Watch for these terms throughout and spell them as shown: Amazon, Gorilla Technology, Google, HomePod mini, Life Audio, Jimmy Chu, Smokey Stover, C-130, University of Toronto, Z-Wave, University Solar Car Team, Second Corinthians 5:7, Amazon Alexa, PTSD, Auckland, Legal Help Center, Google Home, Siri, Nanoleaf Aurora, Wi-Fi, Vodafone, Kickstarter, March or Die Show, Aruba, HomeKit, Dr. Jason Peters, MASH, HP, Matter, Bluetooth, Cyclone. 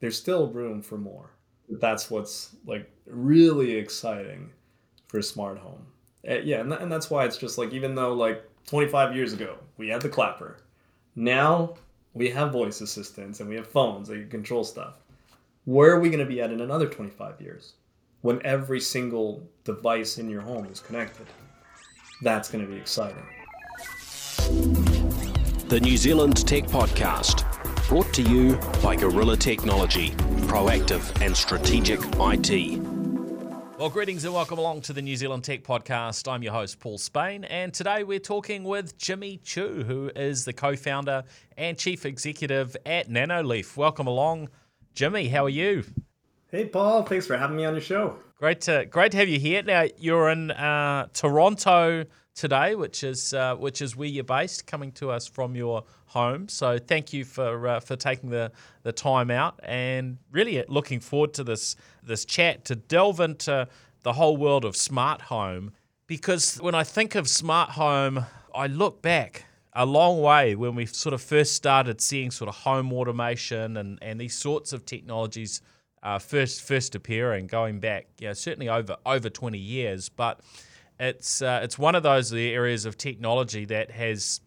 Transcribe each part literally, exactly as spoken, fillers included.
there's still room for more. That's what's like really exciting for smart home. Uh, yeah, and, th- and that's why it's just like, even though like twenty-five years ago we had the Clapper, now we have voice assistants and we have phones that can control stuff. Where are we going to be at in another twenty-five years when every single device in your home is connected? That's going to be exciting. The New Zealand Tech Podcast, brought to you by Gorilla Technology, proactive and strategic I T. Well, greetings and welcome along to the New Zealand Tech Podcast. I'm your host, Paul Spain, and today we're talking with Jimmy Chu, who is the co-founder and chief executive at Nanoleaf. Welcome along, Jimmy. How are you? Hey, Paul. Thanks for having me on your show. Great to great to have you here. Now, you're in uh, Toronto today, which is uh, which is where you're based, coming to us from your home. So thank you for uh, for taking the, the time out, and really looking forward to this this chat to delve into the whole world of smart home. Because when I think of smart home, I look back a long way when we sort of first started seeing sort of home automation and, and these sorts of technologies uh, first first appearing, going back, you know, certainly over over twenty years. But it's uh, it's one of those areas of technology that has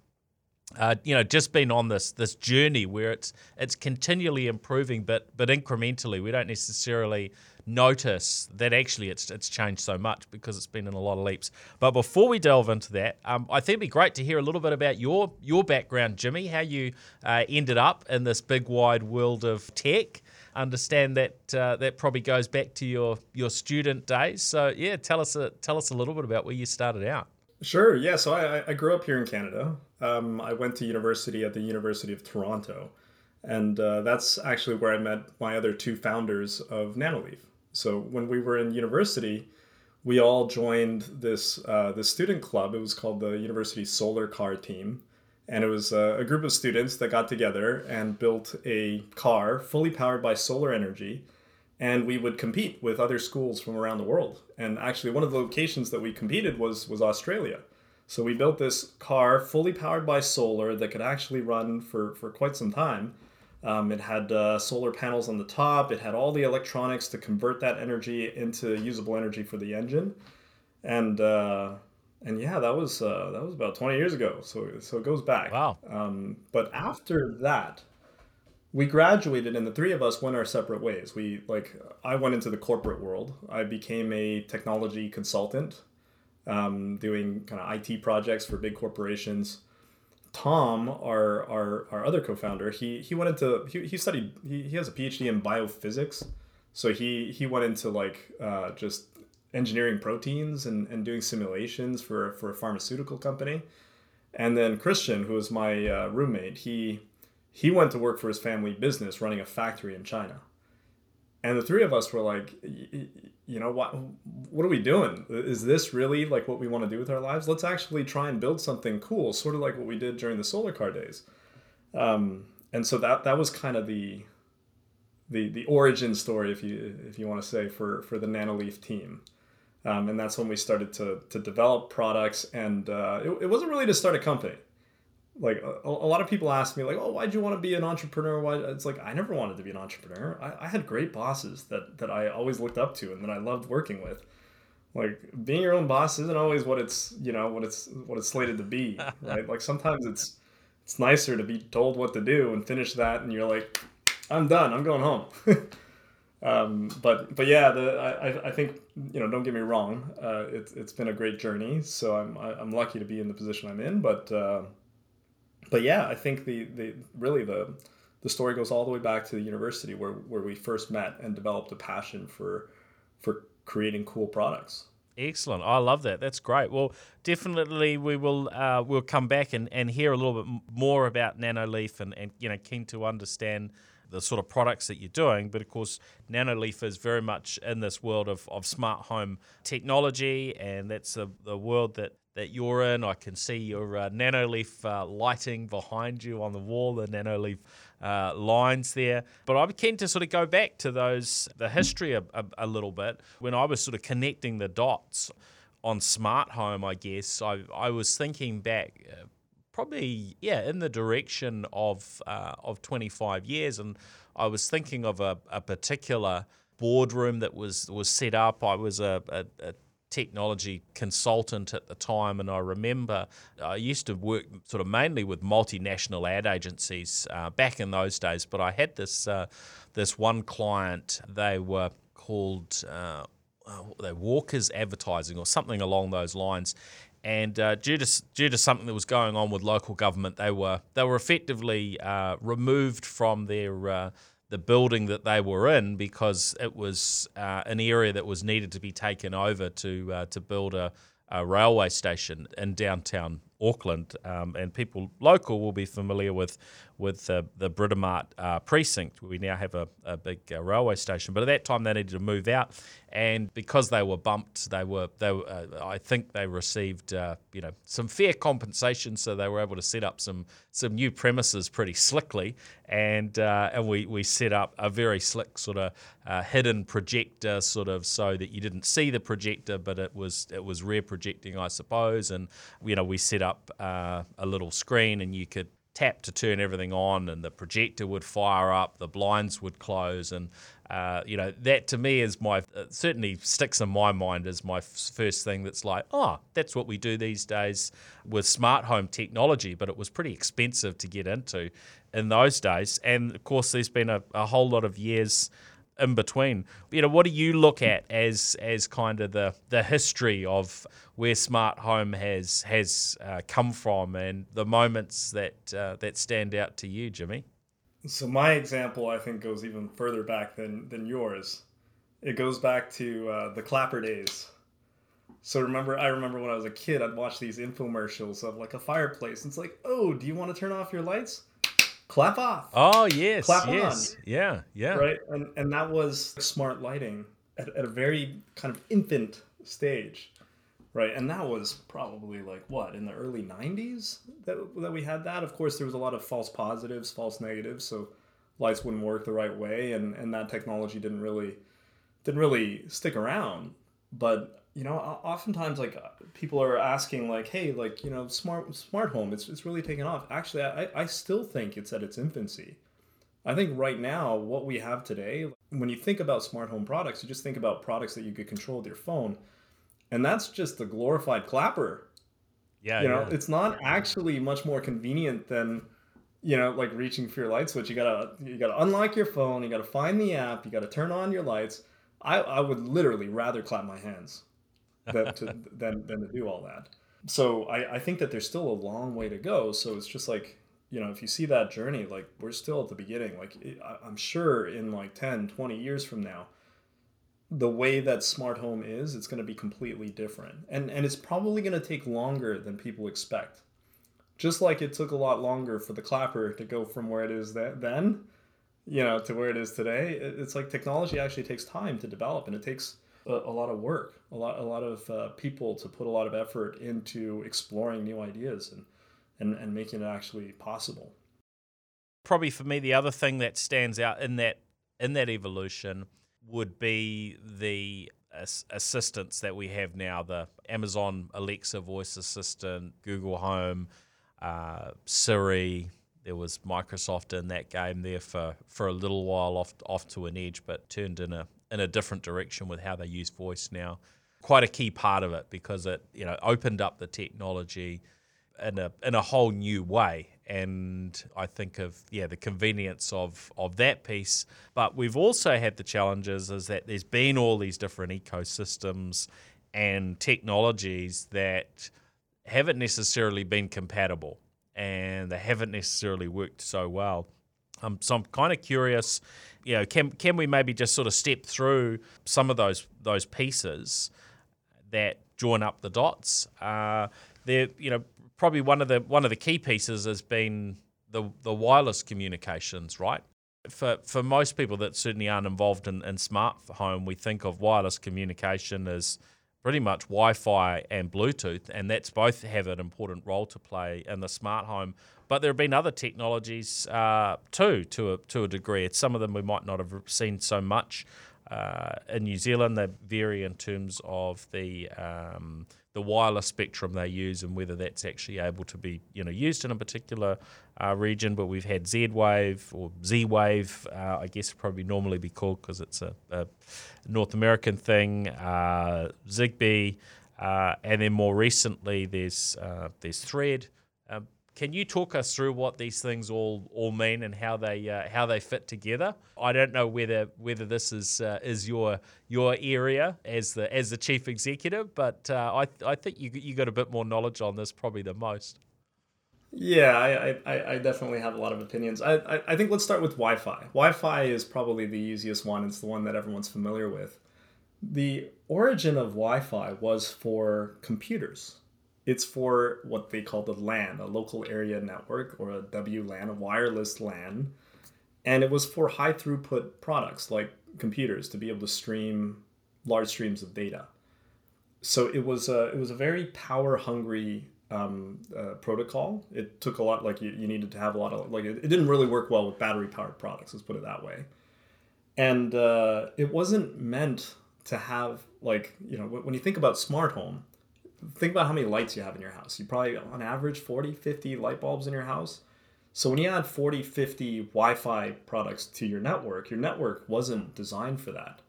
uh, you know just been on this this journey where it's it's continually improving, but but incrementally. We don't necessarily notice that actually it's it's changed so much because it's been in a lot of leaps. But before we delve into that, um, I think it'd be great to hear a little bit about your your background, Jimmy, how you uh, ended up in this big wide world of tech. Understand that uh, that probably goes back to your your student days. So yeah, tell us a, tell us a little bit about where you started out. Sure. Yeah. So I, I grew up here in Canada. Um, I went to university at the University of Toronto, and uh, that's actually where I met my other two founders of Nanoleaf. So when we were in university, we all joined this, uh, this student club. It was called the University Solar Car Team. And it was a, a group of students that got together and built a car fully powered by solar energy. And we would compete with other schools from around the world. And actually one of the locations that we competed was, was Australia. So we built this car fully powered by solar that could actually run for, for quite some time. Um, it had uh, solar panels on the top. It had all the electronics to convert that energy into usable energy for the engine. And uh, and yeah, that was uh, that was about twenty years ago. So so it goes back. Wow. Um, but after that, we graduated, and the three of us went our separate ways. We like I went into the corporate world. I became a technology consultant, um, doing kind of I T projects for big corporations. Tom, our our, our other co-founder, he he went into he, he studied he, he has a P H D in biophysics, so he he went into like uh, just engineering proteins and, and doing simulations for for a pharmaceutical company. And then Christian, who was my uh, roommate, he he went to work for his family business running a factory in China. And the three of us were like, you know, what what are we doing? Is this really like what we want to do with our lives? Let's actually try and build something cool, sort of like what we did during the solar car days. Um, and so that that was kind of the the the origin story, if you if you want to say, for for the Nanoleaf team. Um, and that's when we started to to develop products. And uh, it, it wasn't really to start a company. Like a, a lot of people ask me like, oh, why'd you want to be an entrepreneur? Why? It's like, I never wanted to be an entrepreneur. I, I had great bosses that, that I always looked up to and that I loved working with. Like being your own boss isn't always what it's, you know, what it's, what it's slated to be, right? Like sometimes it's, it's nicer to be told what to do and finish that. And you're like, I'm done, I'm going home. Um, but but yeah, the, I I think, you know, don't get me wrong, uh, it's it's been a great journey. So I'm I'm lucky to be in the position I'm in. But uh, but yeah, I think the, the really the the story goes all the way back to the university where, where we first met and developed a passion for for creating cool products. Excellent. I love that. That's great. Well, definitely we will uh, we'll come back and, and hear a little bit more about Nanoleaf and, and you know keen to understand the sort of products that you're doing, but of course Nanoleaf is very much in this world of, of smart home technology, and that's the, the world that, that you're in. I can see your uh, Nanoleaf uh, lighting behind you on the wall, the Nanoleaf uh, lines there. But I'm keen to sort of go back to those, the history a, a, a little bit. When I was sort of connecting the dots on smart home, I guess, I, I was thinking back uh, probably, yeah, in the direction of uh, of twenty-five years, and I was thinking of a, a particular boardroom that was was set up. I was a, a, a technology consultant at the time, and I remember I used to work sort of mainly with multinational ad agencies uh, back in those days, but I had this uh, this one client. They were called uh, they Walkers Advertising or something along those lines, and uh, due to due to something that was going on with local government, they were they were effectively uh, removed from their uh, the building that they were in because it was uh, an area that was needed to be taken over to uh, to build a, a railway station in downtown Auckland. Um, and people local will be familiar with with uh, the Britomart uh, precinct, where we now have a, a big uh, railway station. But at that time, they needed to move out, and because they were bumped, they were they were, uh, I think they received uh, you know some fair compensation, so they were able to set up some some new premises pretty slickly. And uh, and we, we set up a very slick sort of uh, hidden projector, sort of so that you didn't see the projector, but it was it was rear projecting, I suppose. And you know we set up uh, a little screen, and you could tap to turn everything on, and the projector would fire up, the blinds would close, and uh, you know that to me is my uh, certainly sticks in my mind as my f- first thing that's like, oh, that's what we do these days with smart home technology. But it was pretty expensive to get into in those days, and of course there's been a, a whole lot of years in between. You know, what do you look at as as kind of the the history of where smart home has has uh, come from, and the moments that uh, that stand out to you, Jimmy? So my example, I think, goes even further back than than yours. It goes back to uh, the Clapper days. So remember, I remember when I was a kid, I'd watch these infomercials of like a fireplace, and it's like, oh, do you want to turn off your lights? Clap off. Oh, yes. Clap yes. on. Yeah, yeah. Right? And and that was smart lighting at, at a very kind of infant stage, right? And that was probably like, what, in the early nineties that, that we had that? Of course, there was a lot of false positives, false negatives, so lights wouldn't work the right way, and, and that technology didn't really didn't really stick around. But, you know, oftentimes, like, people are asking, like, hey, like, you know, smart smart home, it's it's really taken off. Actually, I, I still think it's at its infancy. I think right now, what we have today, when you think about smart home products, you just think about products that you could control with your phone. And that's just the glorified Clapper. Yeah, You know, yeah. It's not actually much more convenient than, you know, like, reaching for your light switch. You gotta, you gotta unlock your phone. You gotta find the app. You gotta turn on your lights. I, I would literally rather clap my hands than to, than, than to do all that. So I, I think that there's still a long way to go. So it's just like, you know, if you see that journey, like, we're still at the beginning. Like, I'm sure in like ten, twenty years from now, the way that smart home is, it's going to be completely different. And, and it's probably going to take longer than people expect. Just like it took a lot longer for the Clapper to go from where it is that, then, you know, to where it is today. It's like technology actually takes time to develop, and it takes a, a lot of work, a lot, a lot of uh, people to put a lot of effort into exploring new ideas and, and, and making it actually possible. Probably for me, the other thing that stands out in that in that evolution would be the as- assistants that we have now: the Amazon Alexa voice assistant, Google Home, uh, Siri. There was Microsoft in that game there for, for a little while off off to an edge, but turned in a in a different direction with how they use voice now. Quite a key part of it, because it you know opened up the technology in a in a whole new way. And I think of yeah the convenience of of that piece. But we've also had the challenges is that there's been all these different ecosystems and technologies that haven't necessarily been compatible, and they haven't necessarily worked so well. Um, so I'm kind of curious, you know, can can we maybe just sort of step through some of those those pieces that join up the dots? Uh, there, you know, probably one of the one of the key pieces has been the the wireless communications, right? For for most people that certainly aren't involved in, in smart home, we think of wireless communication as pretty much Wi-Fi and Bluetooth, and that's both have an important role to play in the smart home. But there have been other technologies uh, too, to a, to a degree. It's some of them we might not have seen so much Uh, in New Zealand, they vary in terms of the um, the wireless spectrum they use and whether that's actually able to be, you know, used in a particular uh, region. But we've had Z-Wave or Z-Wave, uh, I guess probably normally be called because it's a, a North American thing, uh, Zigbee, uh, and then more recently there's uh, there's Thread. Uh, Can you talk us through what these things all, all mean and how they uh, how they fit together? I don't know whether whether this is uh, is your your area as the as the chief executive, but uh, I th- I think you you got a bit more knowledge on this probably than most. Yeah, I I, I definitely have a lot of opinions. I, I I think let's start with Wi-Fi. Wi-Fi is probably the easiest one. It's the one that everyone's familiar with. The origin of Wi-Fi was for computers. It's for what they call the LAN, a local area network, or a W LAN, a wireless LAN. And it was for high throughput products like computers to be able to stream large streams of data. So it was a, it was a very power hungry um, uh, protocol. It took a lot, like you, you needed to have a lot of, like it, it didn't really work well with battery powered products, let's put it that way. And uh, it wasn't meant to have, like, you know, when you think about smart home, think about how many lights you have in your house. You probably, on average, forty, fifty light bulbs in your house. So when you add forty, fifty Wi-Fi products to your network, your network wasn't designed for that.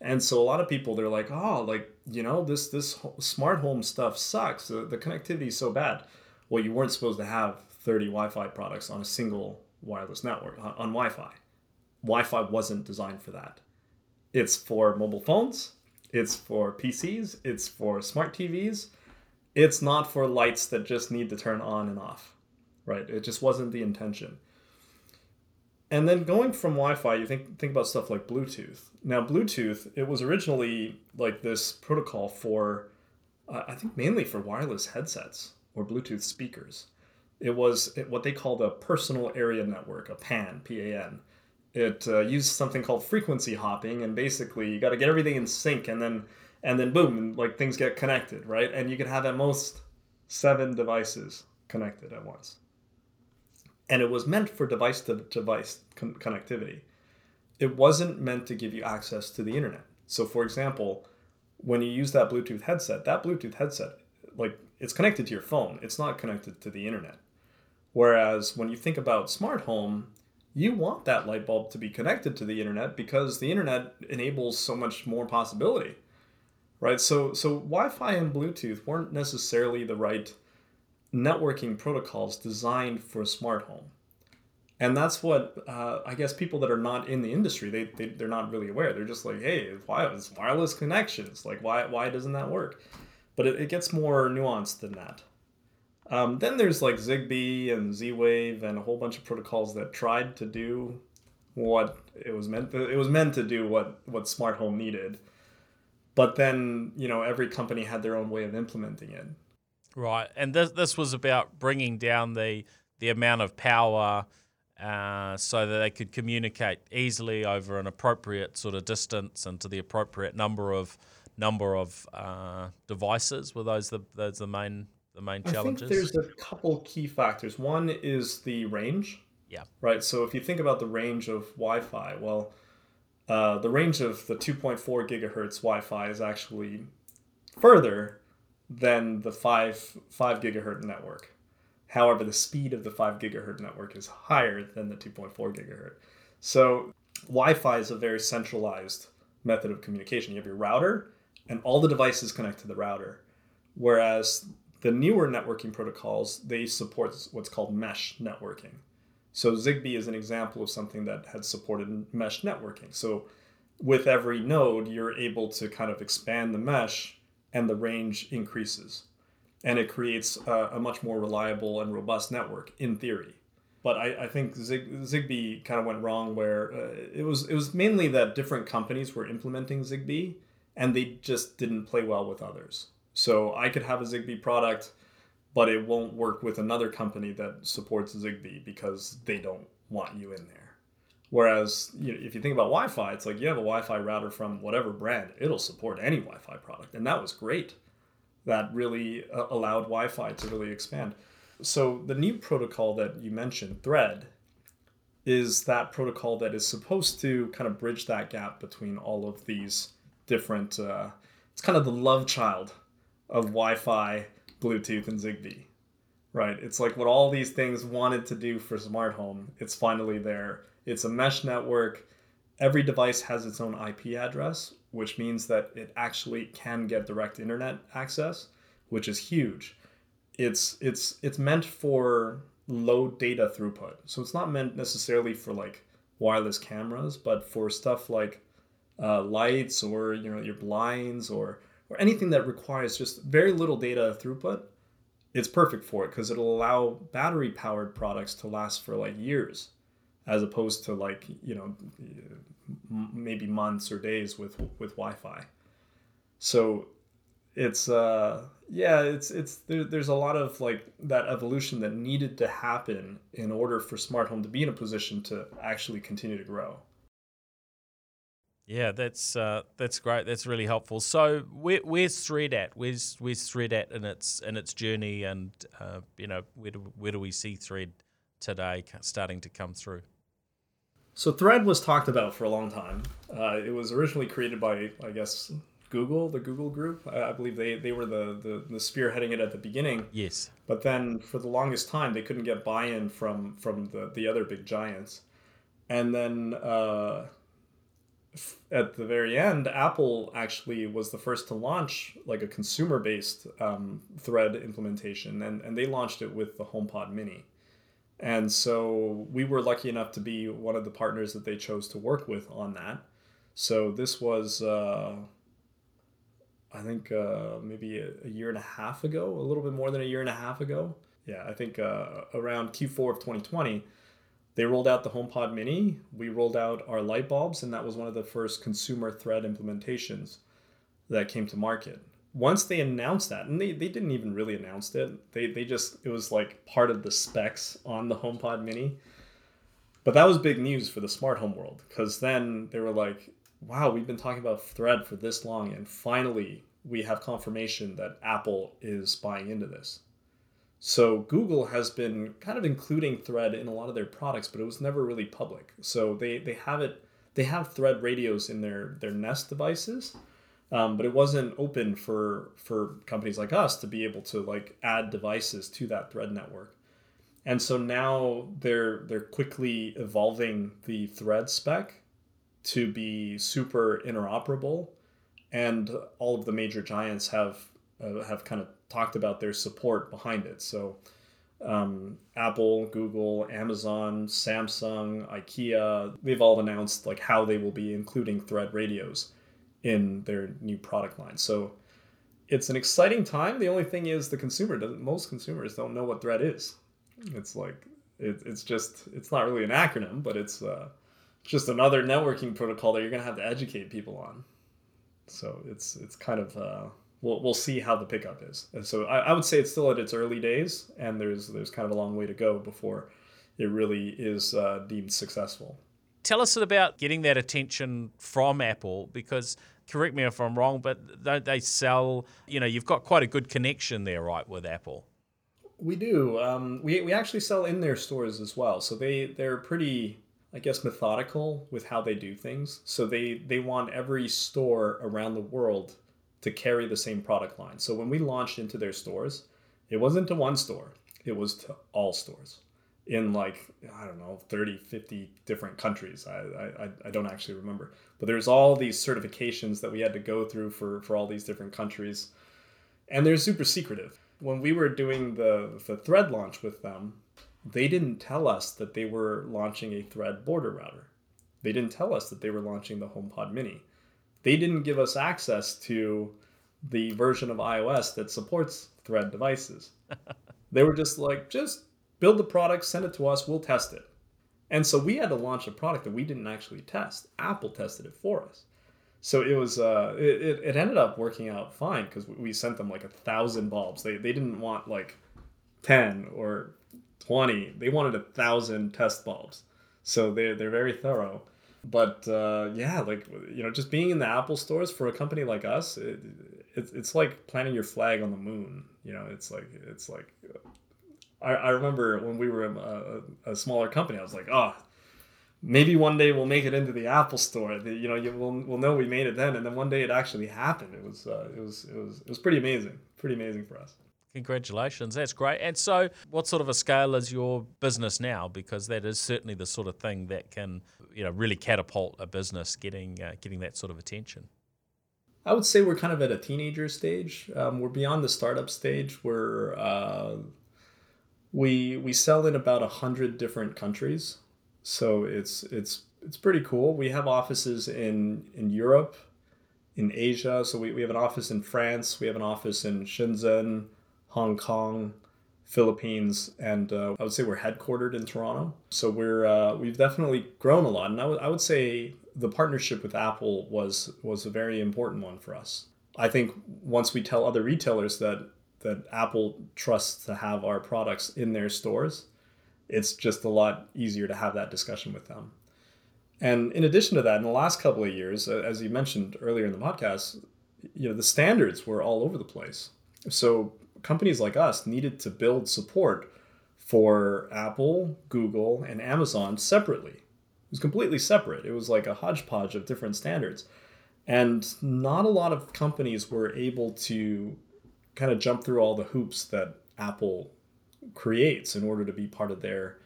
And so a lot of people, they're like, oh, like, you know, this this smart home stuff sucks. The, the connectivity is so bad. Well, you weren't supposed to have thirty Wi-Fi products on a single wireless network, on Wi-Fi. Wi-Fi wasn't designed for that. It's for mobile phones. It's for P Cs, it's for smart T Vs, it's not for lights that just need to turn on and off, right? It just wasn't the intention. And then going from Wi-Fi, you think think about stuff like Bluetooth. Now, Bluetooth, it was originally like this protocol for, uh, I think mainly for wireless headsets or Bluetooth speakers. It was what they called a personal area network, a PAN, P A N. It uh, used something called frequency hopping, and basically you got to get everything in sync, and then and then boom, and like things get connected, right? And you could have at most seven devices connected at once. And it was meant for device to device con- connectivity. It wasn't meant to give you access to the internet. So for example, when you use that Bluetooth headset, that Bluetooth headset, like, it's connected to your phone. It's not connected to the internet. Whereas when you think about smart home, you want that light bulb to be connected to the internet because the internet enables so much more possibility, right? So so Wi-Fi and Bluetooth weren't necessarily the right networking protocols designed for a smart home. And that's what, uh, I guess, people that are not in the industry, they, they, they're not really aware. They're just like, hey, why it's wireless connections. Like, why why doesn't that work? But it, it gets more nuanced than that. Um, then there's like Zigbee and Z-Wave and a whole bunch of protocols that tried to do what it was meant to, it was meant to do what, what smart home needed. But then, you know, every company had their own way of implementing it. Right. And this this was about bringing down the, the amount of power uh, so that they could communicate easily over an appropriate sort of distance and to the appropriate number of number of uh, devices. Were those the those the main... the main challenges? I think there's a couple key factors. One is the range. Yeah. Right. So if you think about the range of Wi-Fi, well, uh, the range of the two point four gigahertz Wi-Fi is actually further than the five five gigahertz network. However, the speed of the five gigahertz network is higher than the two point four gigahertz. So Wi-Fi is a very centralized method of communication. You have your router, and all the devices connect to the router, whereas the newer networking protocols, they support what's called mesh networking. So Zigbee is an example of something that had supported mesh networking. So with every node, you're able to kind of expand the mesh and the range increases. And it creates a, a much more reliable and robust network in theory. But I, I think Zig, Zigbee kind of went wrong where uh, it was it was mainly that different companies were implementing Zigbee and they just didn't play well with others. So I could have a Zigbee product, but it won't work with another company that supports Zigbee because they don't want you in there. Whereas, you know, if you think about Wi-Fi, it's like you have a Wi-Fi router from whatever brand, it'll support any Wi-Fi product. And that was great. That really uh, allowed Wi-Fi to really expand. So the new protocol that you mentioned, Thread, is that protocol that is supposed to kind of bridge that gap between all of these different, uh, it's kind of the love child of Wi-Fi, Bluetooth, and Zigbee, right? It's like what all these things wanted to do for smart home, it's finally there. It's a mesh network. Every device has its own I P address, which means that it actually can get direct internet access, which is huge. It's it's it's meant for low data throughput. So it's not meant necessarily for like wireless cameras, but for stuff like uh, lights or, you know, your blinds or or anything that requires just very little data throughput. It's perfect for it because it'll allow battery powered products to last for like years, as opposed to like, you know, maybe months or days with with Wi-Fi. So it's uh yeah it's it's there, there's a lot of like that evolution that needed to happen in order for smart home to be in a position to actually continue to grow. Yeah, that's uh that's great. That's really helpful. So where, where's Thread at? Where's where's Thread at in its in its journey? And uh, you know, where do, where do we see Thread today starting to come through? So Thread was talked about for a long time. Uh, it was originally created by, I guess, Google, the Google group. I, I believe they, they were the, the, the spearheading it at the beginning. Yes. But then for the longest time, they couldn't get buy-in from from the, the other big giants. And then uh, f- at the very end, Apple actually was the first to launch like a consumer-based um, Thread implementation. And, and they launched it with the HomePod mini. And so we were lucky enough to be one of the partners that they chose to work with on that. So this was, uh, I think, uh, maybe a, a year and a half ago, a little bit more than a year and a half ago. Yeah, I think uh, around Q four of twenty twenty, they rolled out the HomePod mini. We rolled out our light bulbs, and that was one of the first consumer Thread implementations that came to market. Once they announced that, and they, they didn't even really announce it, they they just, it was like part of the specs on the HomePod mini. But that was big news for the smart home world, because then they were like, wow, we've been talking about Thread for this long, and finally we have confirmation that Apple is buying into this. So Google has been kind of including Thread in a lot of their products, but it was never really public. So they, they have it, they have Thread radios in their, their Nest devices. Um, but it wasn't open for for companies like us to be able to like add devices to that Thread network. And so now they're they're quickly evolving the Thread spec to be super interoperable, and all of the major giants have uh, have kind of talked about their support behind it. So um, Apple, Google, Amazon, Samsung, IKEA, they've all announced like how they will be including Thread radios in their new product line. So it's an exciting time. The only thing is the consumer doesn't, most consumers don't know what Thread is. It's like, it, it's just, it's not really an acronym, but it's uh, just another networking protocol that you're going to have to educate people on. So it's, it's kind of, uh, we'll, we'll see how the pickup is. And so I, I would say it's still at its early days, and there's, there's kind of a long way to go before it really is uh, deemed successful. Tell us about getting that attention from Apple, because, correct me if I'm wrong, but don't they sell, you know, you've got quite a good connection there, right, with Apple? We do. Um, we we actually sell in their stores as well. So they, they're pretty, I guess, methodical with how they do things. So they, they want every store around the world to carry the same product line. So when we launched into their stores, it wasn't to one store. It was to all stores, in like, I don't know, thirty, fifty different countries. I, I I don't actually remember. But there's all these certifications that we had to go through for, for all these different countries. And they're super secretive. When we were doing the, the Thread launch with them, they didn't tell us that they were launching a Thread border router. They didn't tell us that they were launching the HomePod mini. They didn't give us access to the version of iOS that supports Thread devices. They were just like, just build the product, send it to us, we'll test it. And so we had to launch a product that we didn't actually test. Apple tested it for us. So it was, uh, it, it ended up working out fine, because we sent them like a thousand bulbs. They they didn't want like ten or twenty. They wanted a thousand test bulbs. So they're, they're very thorough. But uh, yeah, like, you know, just being in the Apple stores for a company like us, it, it, it's like planting your flag on the moon. You know, it's like, it's like... I remember when we were a, a smaller company, I was like, oh, Maybe one day we'll make it into the Apple Store. The, you know, you, we'll we'll know we made it then, and then one day it actually happened. It was uh, it was it was it was pretty amazing, pretty amazing for us. Congratulations, that's great. And so, what sort of a scale is your business now? Because that is certainly the sort of thing that can, you know, really catapult a business, getting uh, getting that sort of attention. I would say we're kind of at a teenager stage. Um, we're beyond the startup stage. We're uh, we we sell in about a hundred different countries. So it's it's it's pretty cool. We have offices in, in Europe, in Asia. So we, we have an office in France. We have an office in Shenzhen, Hong Kong, Philippines, and uh, I would say we're headquartered in Toronto. So we're uh, we've definitely grown a lot. And I, w- I would say the partnership with Apple was was a very important one for us. I think once we tell other retailers that that Apple trusts to have our products in their stores, it's just a lot easier to have that discussion with them. And in addition to that, in the last couple of years, as you mentioned earlier in the podcast, you know, the standards were all over the place. So companies like us needed to build support for Apple, Google, and Amazon separately. It was completely separate. It was like a hodgepodge of different standards. And not a lot of companies were able to kind of jump through all the hoops that Apple creates in order to be part of their,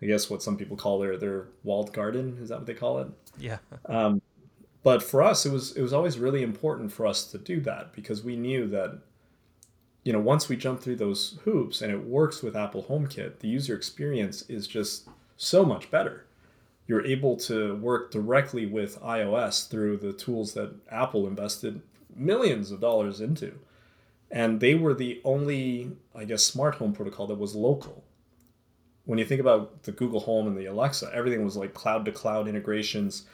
I guess what some people call their their walled garden, is that what they call it? Yeah. Um, but for us, it was it was always really important for us to do that, because we knew that, you know, once we jump through those hoops and it works with Apple HomeKit, the user experience is just so much better. You're able to work directly with iOS through the tools that Apple invested millions of dollars into. And they were the only, I guess, smart home protocol that was local. When you think about the Google Home and the Alexa, everything was like cloud-to-cloud integrations.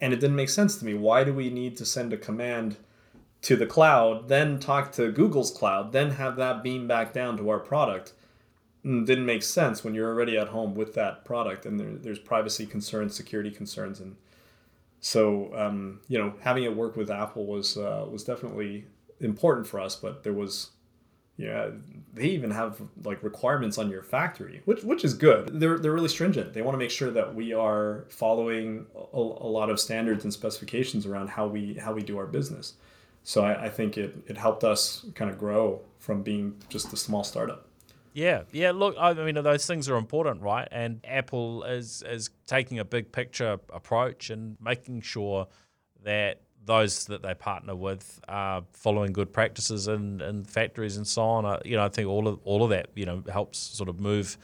And it didn't make sense to me. Why do we need to send a command to the cloud, then talk to Google's cloud, then have that beam back down to our product? It didn't make sense when you're already at home with that product. And there, there's privacy concerns, security concerns. And so, um, you know, having it work with Apple was uh, was definitely important for us. But there was, yeah, they even have like requirements on your factory, which which is good. They're they're really stringent. They want to make sure that we are following a, a lot of standards and specifications around how we how we do our business. So I, I think it it helped us kind of grow from being just a small startup. Yeah, yeah. Look, I mean, those things are important, right? And Apple is is taking a big picture approach and making sure that those that they partner with are following good practices in, in factories and so on. I, you know, I think all of all of that, you know, helps sort of move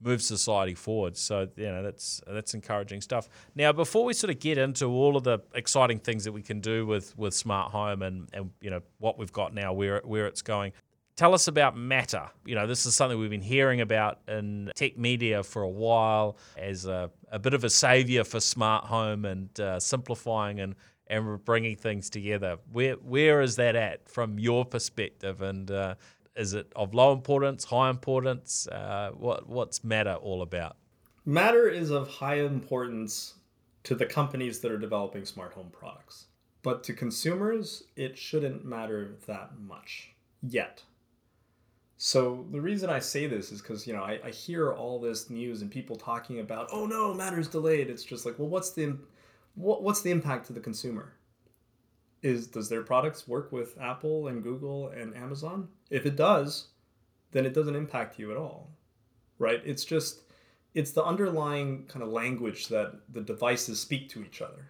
move society forward. So, you know, that's that's encouraging stuff. Now, before we sort of get into all of the exciting things that we can do with, with smart home and, and, you know, what we've got now, where where it's going, tell us about Matter. You know, this is something we've been hearing about in tech media for a while as a, a bit of a savior for smart home and uh, simplifying and and we're bringing things together. Where where is that at from your perspective? And uh, is it of low importance, high importance? Uh, what what's Matter all about? Matter is of high importance to the companies that are developing smart home products. But to consumers, it shouldn't matter that much yet. So the reason I say this is because, you know, I, I hear all this news and people talking about, oh no, Matter's delayed. It's just like, well, what's the... What what's the impact to the consumer? Is does their products work with Apple and Google and Amazon? If it does, then it doesn't impact you at all, right? It's just, it's the underlying kind of language that the devices speak to each other,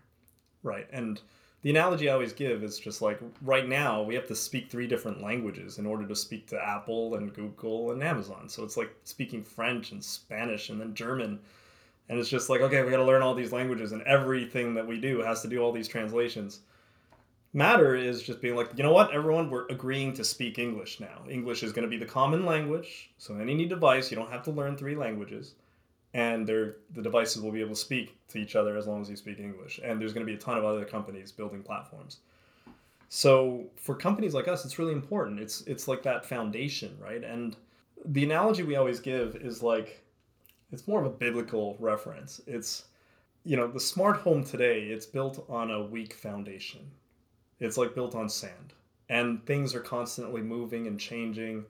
right? And the analogy I always give is just like, right now we have to speak three different languages in order to speak to Apple and Google and Amazon. So it's like speaking French and Spanish and then German. And it's just like, okay, we got to learn all these languages and everything that we do has to do all these translations. Matter is just being like, you know what, everyone, we're agreeing to speak English now. English is going to be the common language. So on any device, you don't have to learn three languages. And the devices will be able to speak to each other as long as you speak English. And there's going to be a ton of other companies building platforms. So for companies like us, it's really important. It's it's like that foundation, right? And the analogy we always give is like, it's more of a biblical reference. It's, you know, the smart home today, it's built on a weak foundation. It's like built on sand. And things are constantly moving and changing.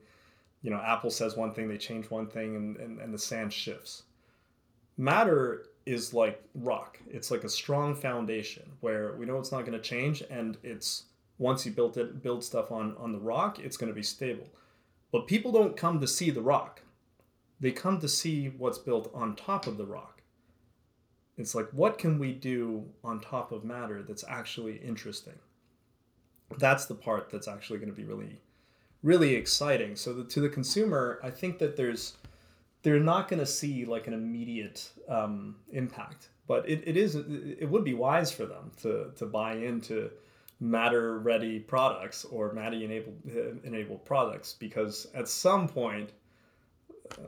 You know, Apple says one thing, they change one thing, and, and, and the sand shifts. Matter is like rock. It's like a strong foundation where we know it's not going to change, and it's once you build it, build stuff on on the rock, it's going to be stable. But people don't come to see the rock. They come to see what's built on top of the rock. It's like, what can we do on top of Matter that's actually interesting? That's the part that's actually going to be really, really exciting. So the, to the consumer, I think that there's, they're not going to see like an immediate um, impact, but it, it is, it would be wise for them to, to buy into Matter ready products or Matter enabled, uh, enabled products, because at some point uh,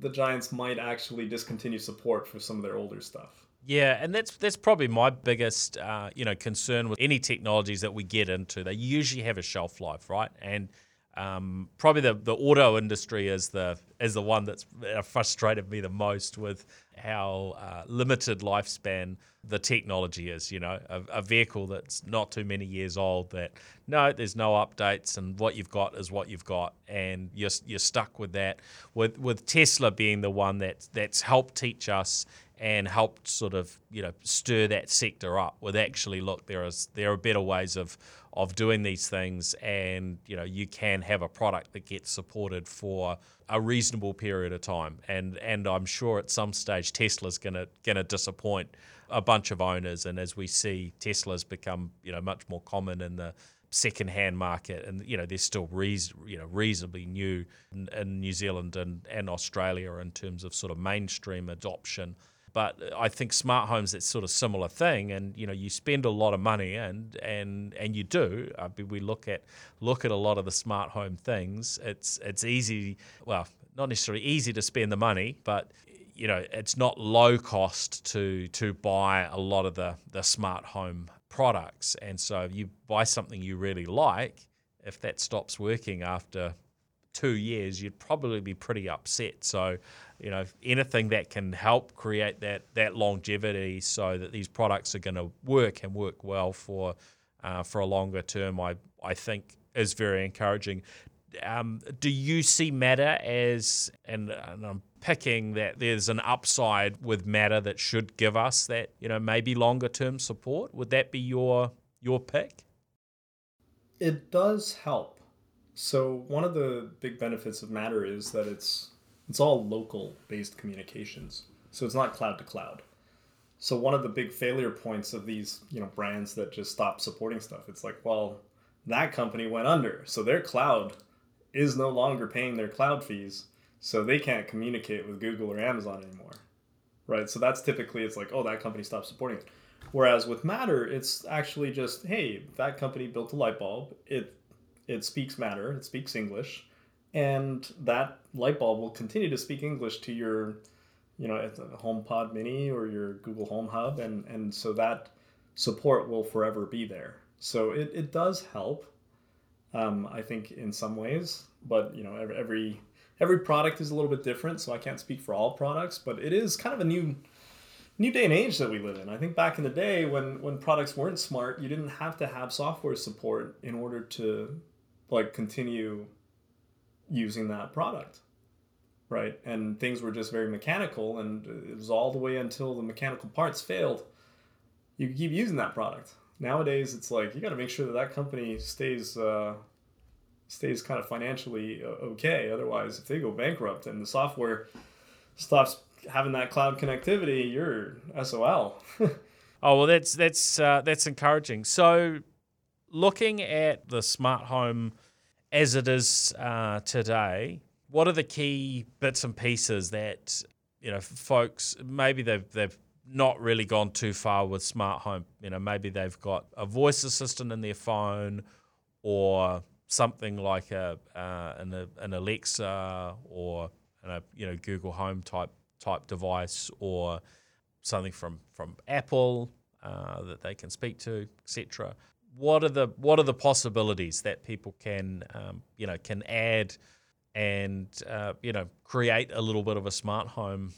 the giants might actually discontinue support for some of their older stuff. Yeah, and that's that's probably my biggest uh, you know concern with any technologies that we get into. They usually have a shelf life, right? And um, probably the, the auto industry is the is the one that's frustrated me the most with how uh, limited lifespan the technology is. You know, a, a vehicle that's not too many years old. That no, there's no updates, and what you've got is what you've got, and you're you're stuck with that. With with Tesla being the one that that's helped teach us and helped sort of, you know, stir that sector up with actually, look, there is there are better ways of of doing these things, and, you know, you can have a product that gets supported for a reasonable period of time. And and I'm sure at some stage Tesla's gonna gonna disappoint a bunch of owners. And as we see, Tesla's become, you know, much more common in the second-hand market, and, you know, they're still reas- you know reasonably new in, in New Zealand and, and Australia in terms of sort of mainstream adoption. But I think smart homes, it's sort of similar thing, and, you know, you spend a lot of money, and and and you do. I mean, we look at look at a lot of the smart home things. It's it's easy, well, not necessarily easy to spend the money, but, you know, it's not low cost to to buy a lot of the the smart home products. And so if you buy something you really like, if that stops working after two years, you'd probably be pretty upset. So, you know, anything that can help create that that longevity, so that these products are going to work and work well for uh, for a longer term, I I think is very encouraging. Um, do you see Matter as, and, and I'm picking that there's an upside with Matter that should give us that, you know, maybe longer term support? Would that be your your pick? It does help. So one of the big benefits of Matter is that it's it's all local-based communications. So it's not cloud to cloud. So one of the big failure points of these, you know, brands that just stop supporting stuff, it's like, well, that company went under, so their cloud is no longer paying their cloud fees, so they can't communicate with Google or Amazon anymore, right? So that's typically, it's like, oh, that company stopped supporting it. Whereas with Matter, it's actually just, hey, that company built a light bulb. It It speaks Matter, it speaks English, and that light bulb will continue to speak English to your, you know, HomePod mini or your Google Home Hub, and, and so that support will forever be there. So it, it does help, um, I think, in some ways, but, you know, every every product is a little bit different, so I can't speak for all products, but it is kind of a new... new day and age that we live in. I think back in the day when, when products weren't smart, you didn't have to have software support in order to, like, continue using that product, right? And things were just very mechanical, and it was all the way until the mechanical parts failed, you could keep using that product. Nowadays, it's like, you got to make sure that that company stays uh, stays kind of financially okay. Otherwise, if they go bankrupt and the software stops having that cloud connectivity, you're S O L. Oh, well, that's that's uh, that's encouraging. So looking at the smart home as it is uh, today, what are the key bits and pieces that, you know, folks, maybe they've they've not really gone too far with smart home. You know, maybe they've got a voice assistant in their phone, or something like a uh, an, an Alexa or a, you know, Google Home type type device, or something from from Apple uh, that they can speak to, et cetera. What are the what are the possibilities that people can um, you know can add and uh, you know create a little bit of a smart home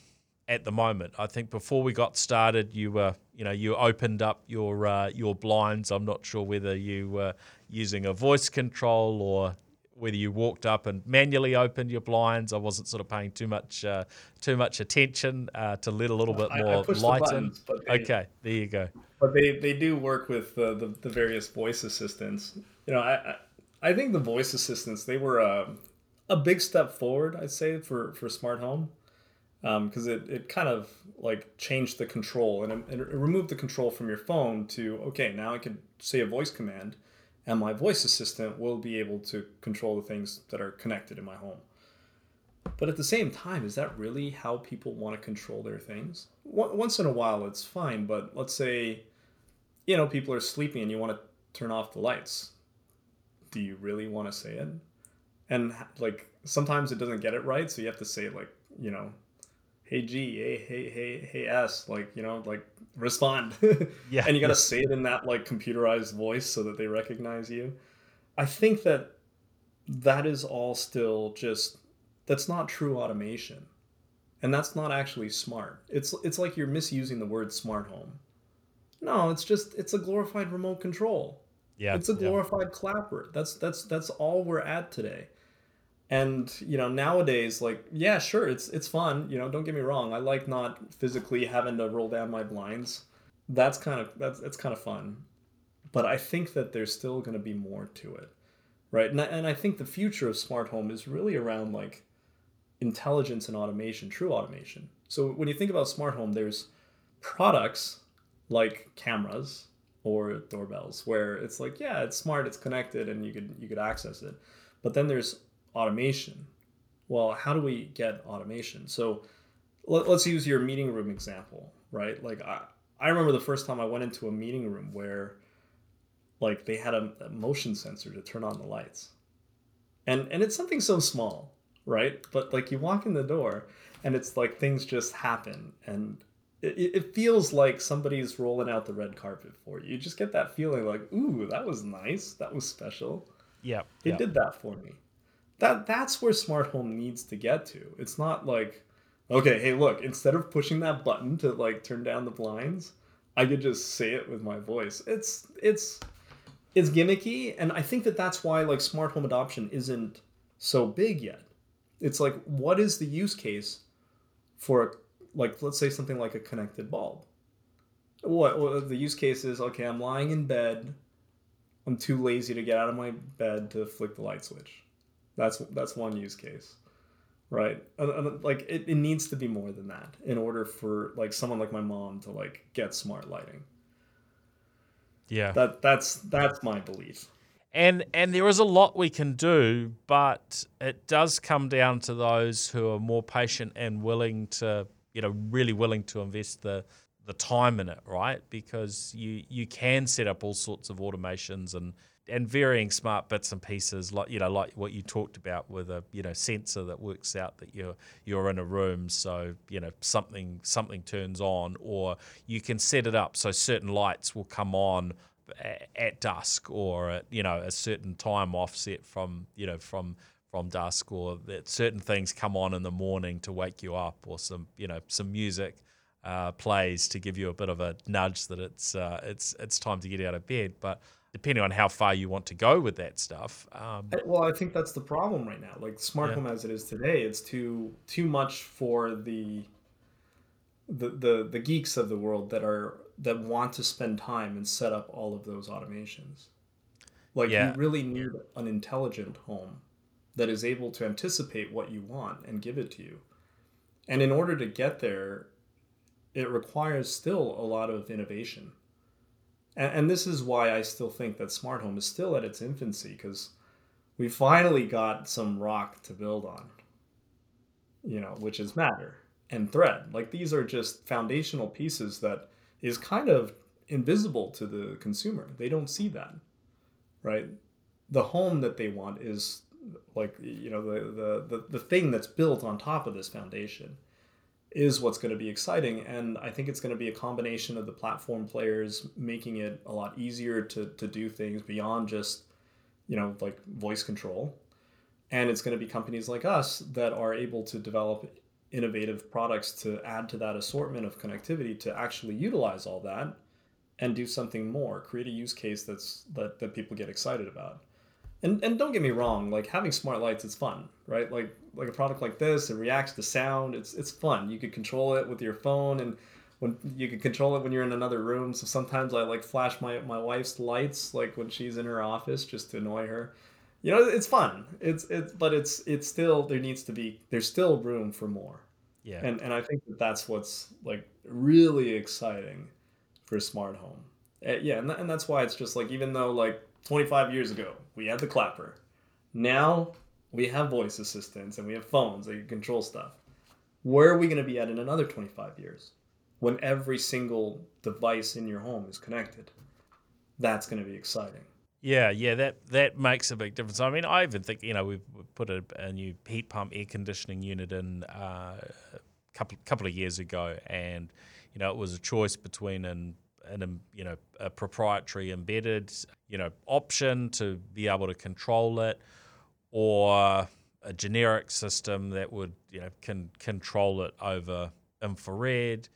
at the moment? I think before we got started, you were you know you opened up your uh, your blinds. I'm not sure whether you were using a voice control or whether you walked up and manually opened your blinds. I wasn't sort of paying too much uh, too much attention uh, to let a little bit more I, I light the buttons, in. They, okay, there you go. But they, they do work with uh, the the various voice assistants. You know, I I think the voice assistants, they were a a big step forward, I'd say, for for smart home, because um, it it kind of like changed the control and it, it removed the control from your phone to okay, now I can say a voice command. And my voice assistant will be able to control the things that are connected in my home. But at the same time, is that really how people want to control their things? Once in a while, it's fine. But let's say, you know, people are sleeping and you want to turn off the lights. Do you really want to say it? And like, sometimes it doesn't get it right. So you have to say like, you know, hey, G, hey, hey, hey, hey, S, like, you know, like respond. yeah, and you got to yeah. say it in that like computerized voice so that they recognize you. I think that that is all still just, that's not true automation. And that's not actually smart. It's it's like you're misusing the word smart home. No, it's just, it's a glorified remote control. Yeah, it's a glorified yeah. clapper. That's, that's, that's all we're at today. And, you know, nowadays, like, yeah, sure, it's it's fun. You know, don't get me wrong. I like not physically having to roll down my blinds. That's kind of that's it's kind of fun. But I think that there's still going to be more to it, right? And I, and I think the future of smart home is really around, like, intelligence and automation, true automation. So when you think about smart home, there's products like cameras or doorbells where it's like, yeah, it's smart, it's connected, and you could you could access it. But then there's automation. Well, how do we get automation? So let, let's use your meeting room example, right? Like I, I remember the first time I went into a meeting room where like they had a, a motion sensor to turn on the lights. And and it's something so small, right? But like you walk in the door and it's like things just happen and it, it feels like somebody's rolling out the red carpet for you. You just get that feeling like, ooh, that was nice. That was special. Yeah. It yeah. did that for me. That that's where smart home needs to get to. It's not like, okay, hey, look, instead of pushing that button to like turn down the blinds, I could just say it with my voice. It's it's it's gimmicky, and I think that that's why like smart home adoption isn't so big yet. It's like, what is the use case for like let's say something like a connected bulb? What, what the use case is? Okay, I'm lying in bed. I'm too lazy to get out of my bed to flick the light switch. That's that's one use case, right? Like it, it needs to be more than that in order for like someone like my mom to like get smart lighting. Yeah, that that's that's my belief. And and there is a lot we can do, but it does come down to those who are more patient and willing to, you know, really willing to invest the the time in it, right? Because you you can set up all sorts of automations and. And varying smart bits and pieces, like you know, like what you talked about with a you know sensor that works out that you're you're in a room, so you know something something turns on, or you can set it up so certain lights will come on at dusk, or at, you know a certain time offset from you know from from dusk, or that certain things come on in the morning to wake you up, or some you know some music uh, plays to give you a bit of a nudge that it's uh, it's it's time to get out of bed, but. Depending on how far you want to go with that stuff. Um, well, I think that's the problem right now. Like smart yeah. home as it is today, it's too too much for the, the the the geeks of the world that are that want to spend time and set up all of those automations. Like yeah. you really need an intelligent home that is able to anticipate what you want and give it to you. And in order to get there, it requires still a lot of innovation. And this is why I still think that smart home is still at its infancy, because we finally got some rock to build on, you know, which is Matter and Thread. Like these are just foundational pieces that is kind of invisible to the consumer. They don't see that, right? The home that they want is like, you know, the the, the, the thing that's built on top of this foundation is what's going to be exciting. And I think it's going to be a combination of the platform players making it a lot easier to to do things beyond just, you know, like voice control. And it's going to be companies like us that are able to develop innovative products to add to that assortment of connectivity to actually utilize all that and do something more, create a use case that's that, that people get excited about. And and don't get me wrong, like having smart lights is fun, right? Like like a product like this, it reacts to sound. It's it's fun. You could control it with your phone, and when you could control it when you're in another room. So sometimes I like flash my, my wife's lights, like when she's in her office, just to annoy her. You know, it's fun. It's it's but it's it's still there needs to be there's still room for more. Yeah. And and I think that that's what's like really exciting for smart home. Uh, yeah, and th- and that's why it's just like, even though like twenty-five years ago, we had the Clapper. Now we have voice assistants and we have phones that you control stuff. Where are we going to be at in another twenty-five years when every single device in your home is connected? That's going to be exciting. Yeah, yeah, that, that makes a big difference. I mean, I even think, you know, we've put a, a new heat pump air conditioning unit in uh, a couple couple of years ago, and, you know, it was a choice between an and you know a proprietary embedded you know option to be able to control it, or a generic system that would you know can control it over infrared,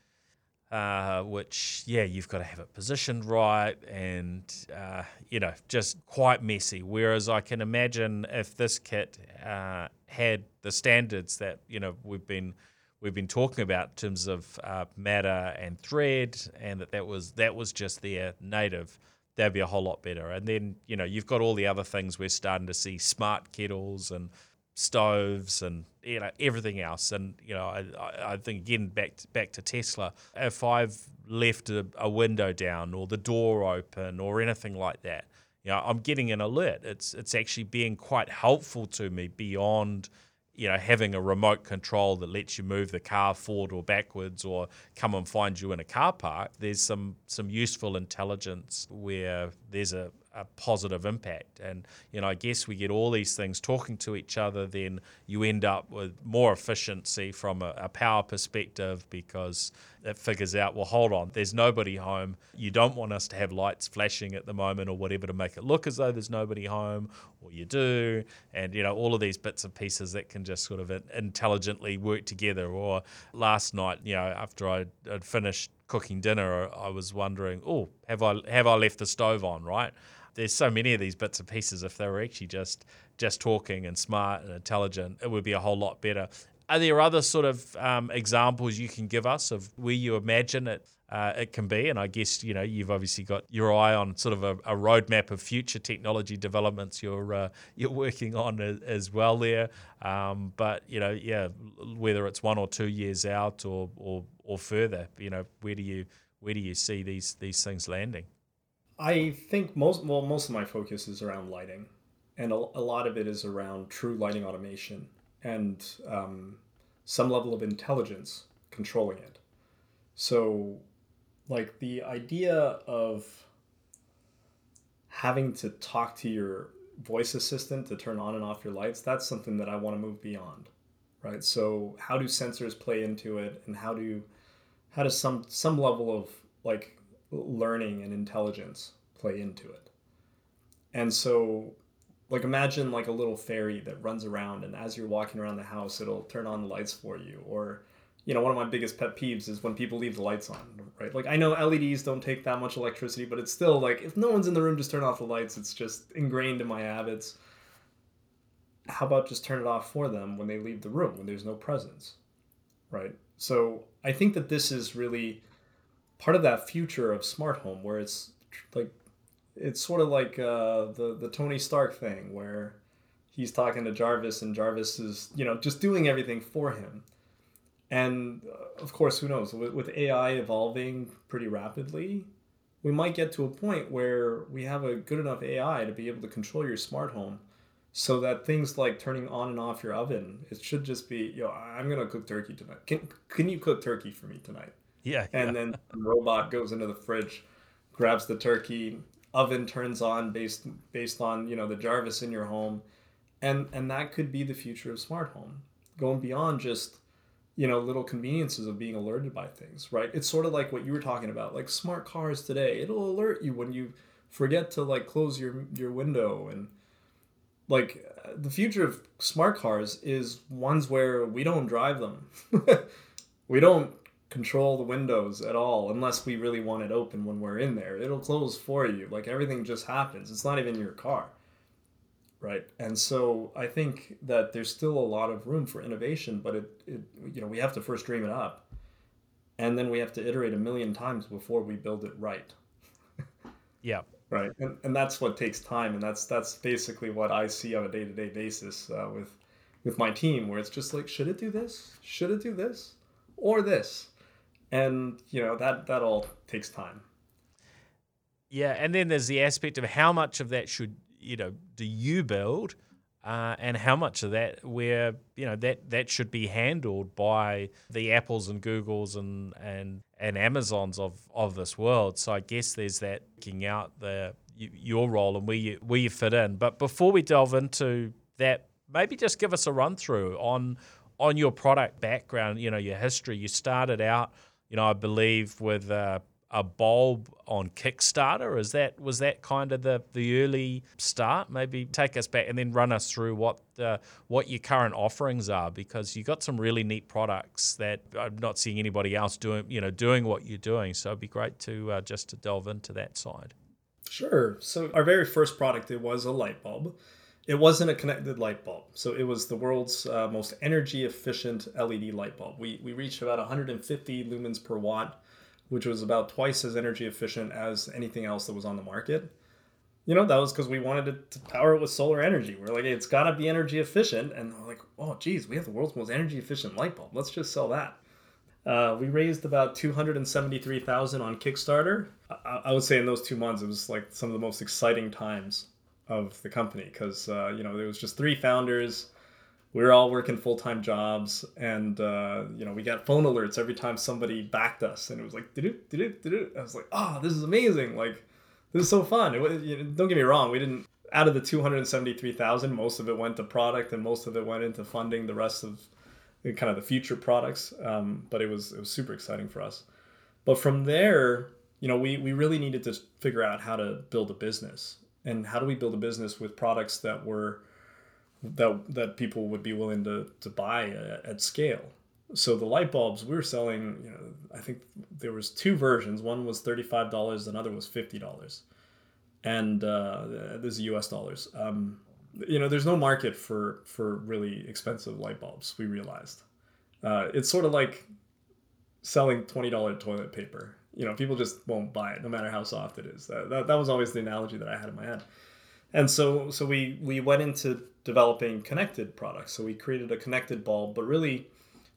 uh, which yeah you've got to have it positioned right, and uh, you know just quite messy. Whereas I can imagine if this kit uh, had the standards that you know we've been. We've been talking about in terms of uh, Matter and Thread, and that that was that was just their native. That'd be a whole lot better. And then you know you've got all the other things we're starting to see: smart kettles and stoves, and you know everything else. And you know I, I think again back to, back to Tesla. If I've left a, a window down or the door open or anything like that, you know I'm getting an alert. It's it's actually being quite helpful to me beyond. You know, having a remote control that lets you move the car forward or backwards or come and find you in a car park, there's some some useful intelligence where there's a, a positive impact. And, you know, I guess we get all these things talking to each other, then you end up with more efficiency from a, a power perspective, because it figures out, well, hold on, there's nobody home. You don't want us to have lights flashing at the moment or whatever to make it look as though there's nobody home. You do, and you know all of these bits and pieces that can just sort of intelligently work together. Or last night, you know, after I'd, I'd finished cooking dinner, I was wondering, oh, have I have I left the stove on? Right? There's so many of these bits and pieces. If they were actually just just talking and smart and intelligent, it would be a whole lot better. Are there other sort of um, examples you can give us of where you imagine it uh, it can be? And I guess, you know, you've obviously got your eye on sort of a, a roadmap of future technology developments you're uh, you're working on as, as well there. Um, but, you know, yeah, whether it's one or two years out or, or or further, you know, where do you where do you see these these things landing? I think most well, most of my focus is around lighting, and a, a lot of it is around true lighting automation. And um, some level of intelligence controlling it. So, like the idea of having to talk to your voice assistant to turn on and off your lights, that's something that I want to move beyond, right? So, how do sensors play into it, and how do how does some some level of like learning and intelligence play into it? And so. Like imagine like a little fairy that runs around, and as you're walking around the house, it'll turn on the lights for you. Or, you know, one of my biggest pet peeves is when people leave the lights on, right? Like I know L E Ds don't take that much electricity, but it's still like, if no one's in the room, just turn off the lights. It's just ingrained in my habits. How about just turn it off for them when they leave the room, when there's no presence, right? So I think that this is really part of that future of smart home, where it's like, it's sort of like uh, the, the Tony Stark thing, where he's talking to Jarvis, and Jarvis is, you know, just doing everything for him. And uh, of course, who knows, with, with A I evolving pretty rapidly, we might get to a point where we have a good enough A I to be able to control your smart home, so that things like turning on and off your oven, it should just be, you know, I'm going to cook turkey tonight. Can, can you cook turkey for me tonight? Yeah. And yeah. Then the robot goes into the fridge, grabs the turkey, oven turns on based based on, you know, the Jarvis in your home. And and that could be the future of smart home, going beyond just, you know, little conveniences of being alerted by things, right? It's sort of like what you were talking about, like smart cars today. It'll alert you when you forget to like close your, your window. And like the future of smart cars is ones where we don't drive them. We don't control the windows at all, unless we really want it open when we're in there. It'll close for you. Like everything just happens. It's not even your car. Right. And so I think that there's still a lot of room for innovation, but it, it you know, we have to first dream it up, and then we have to iterate a million times before we build it right. Yeah. Right. And and that's what takes time. And that's that's basically what I see on a day-to-day basis uh, with with my team, where it's just like, should it do this? Should it do this? Or this? And, you know, that, that all takes time. Yeah. And then there's the aspect of how much of that should, you know, do you build uh, and how much of that where, you know, that, that should be handled by the Apples and Googles and, and, and Amazons of, of this world. So I guess there's that picking out the your role and where you, where you fit in. But before we delve into that, maybe just give us a run through on, on your product background, you know, your history. You started out, you know, I believe with a, a bulb on Kickstarter. Is that was that kind of the, the early start? Maybe take us back and then run us through what the, what your current offerings are, because you got some really neat products that I'm not seeing anybody else doing. You know, doing what you're doing. So it'd be great to uh, just to delve into that side. Sure. So our very first product, it was a light bulb. It wasn't a connected light bulb. So it was the world's uh, most energy efficient L E D light bulb. We we reached about one hundred fifty lumens per watt, which was about twice as energy efficient as anything else that was on the market. You know, that was because we wanted it to power it with solar energy. We're like, it's got to be energy efficient. And we're like, oh, geez, we have the world's most energy efficient light bulb. Let's just sell that. Uh, we raised about two hundred seventy-three thousand dollars on Kickstarter. I-, I would say in those two months, it was like some of the most exciting times of the company, because uh, you know, there was just three founders. We were all working full-time jobs, and uh, you know, we got phone alerts every time somebody backed us, and it was like, doo-doo, doo-doo, doo-doo. I was like, oh, this is amazing! Like, this is so fun. It, you know, don't get me wrong, we didn't. Out of the two hundred seventy-three thousand, most of it went to product, and most of it went into funding the rest of kind of the future products. Um, but it was it was super exciting for us. But from there, you know, we we really needed to figure out how to build a business. And how do we build a business with products that were that that people would be willing to to buy at, at scale? So the light bulbs we were selling, you know, I think there was two versions. One was thirty-five dollars, another was fifty dollars, and uh, this is U S dollars. Um, you know, there's no market for for really expensive light bulbs. We realized uh, it's sort of like selling twenty dollars toilet paper. You know, people just won't buy it no matter how soft it is. That, that that was always the analogy that I had in my head. And so so we we went into developing connected products. So we created a connected bulb, but really,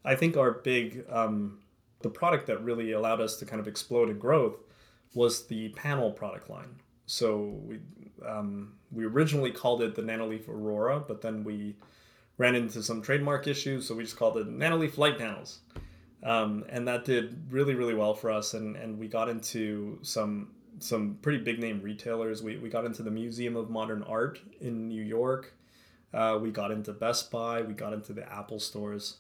I think our big, um, the product that really allowed us to kind of explode in growth was the panel product line. So we um, we originally called it the Nanoleaf Aurora, but then we ran into some trademark issues, so we just called it Nanoleaf Light Panels. Um, and that did really, really well for us. And, and we got into some some pretty big name retailers. We we got into the Museum of Modern Art in New York. Uh, we got into Best Buy. We got into the Apple stores.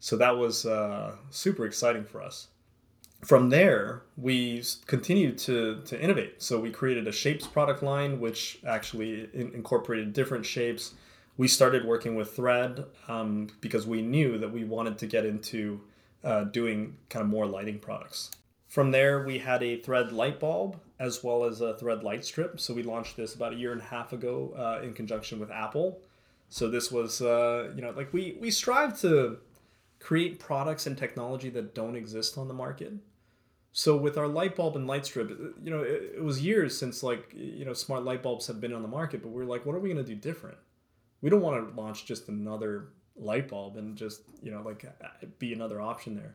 So that was uh, super exciting for us. From there, we continued to, to innovate. So we created a shapes product line, which actually in, incorporated different shapes. We started working with Thread um, because we knew that we wanted to get into Uh, doing kind of more lighting products. From there, we had a Thread light bulb as well as a Thread light strip. So we launched this about a year and a half ago uh, in conjunction with Apple. So this was, uh, you know, like we we strive to create products and technology that don't exist on the market. So with our light bulb and light strip, you know, it, it was years since like, you know, smart light bulbs have been on the market, but we're like, what are we going to do different? We don't want to launch just another light bulb and just, you know, like be another option there.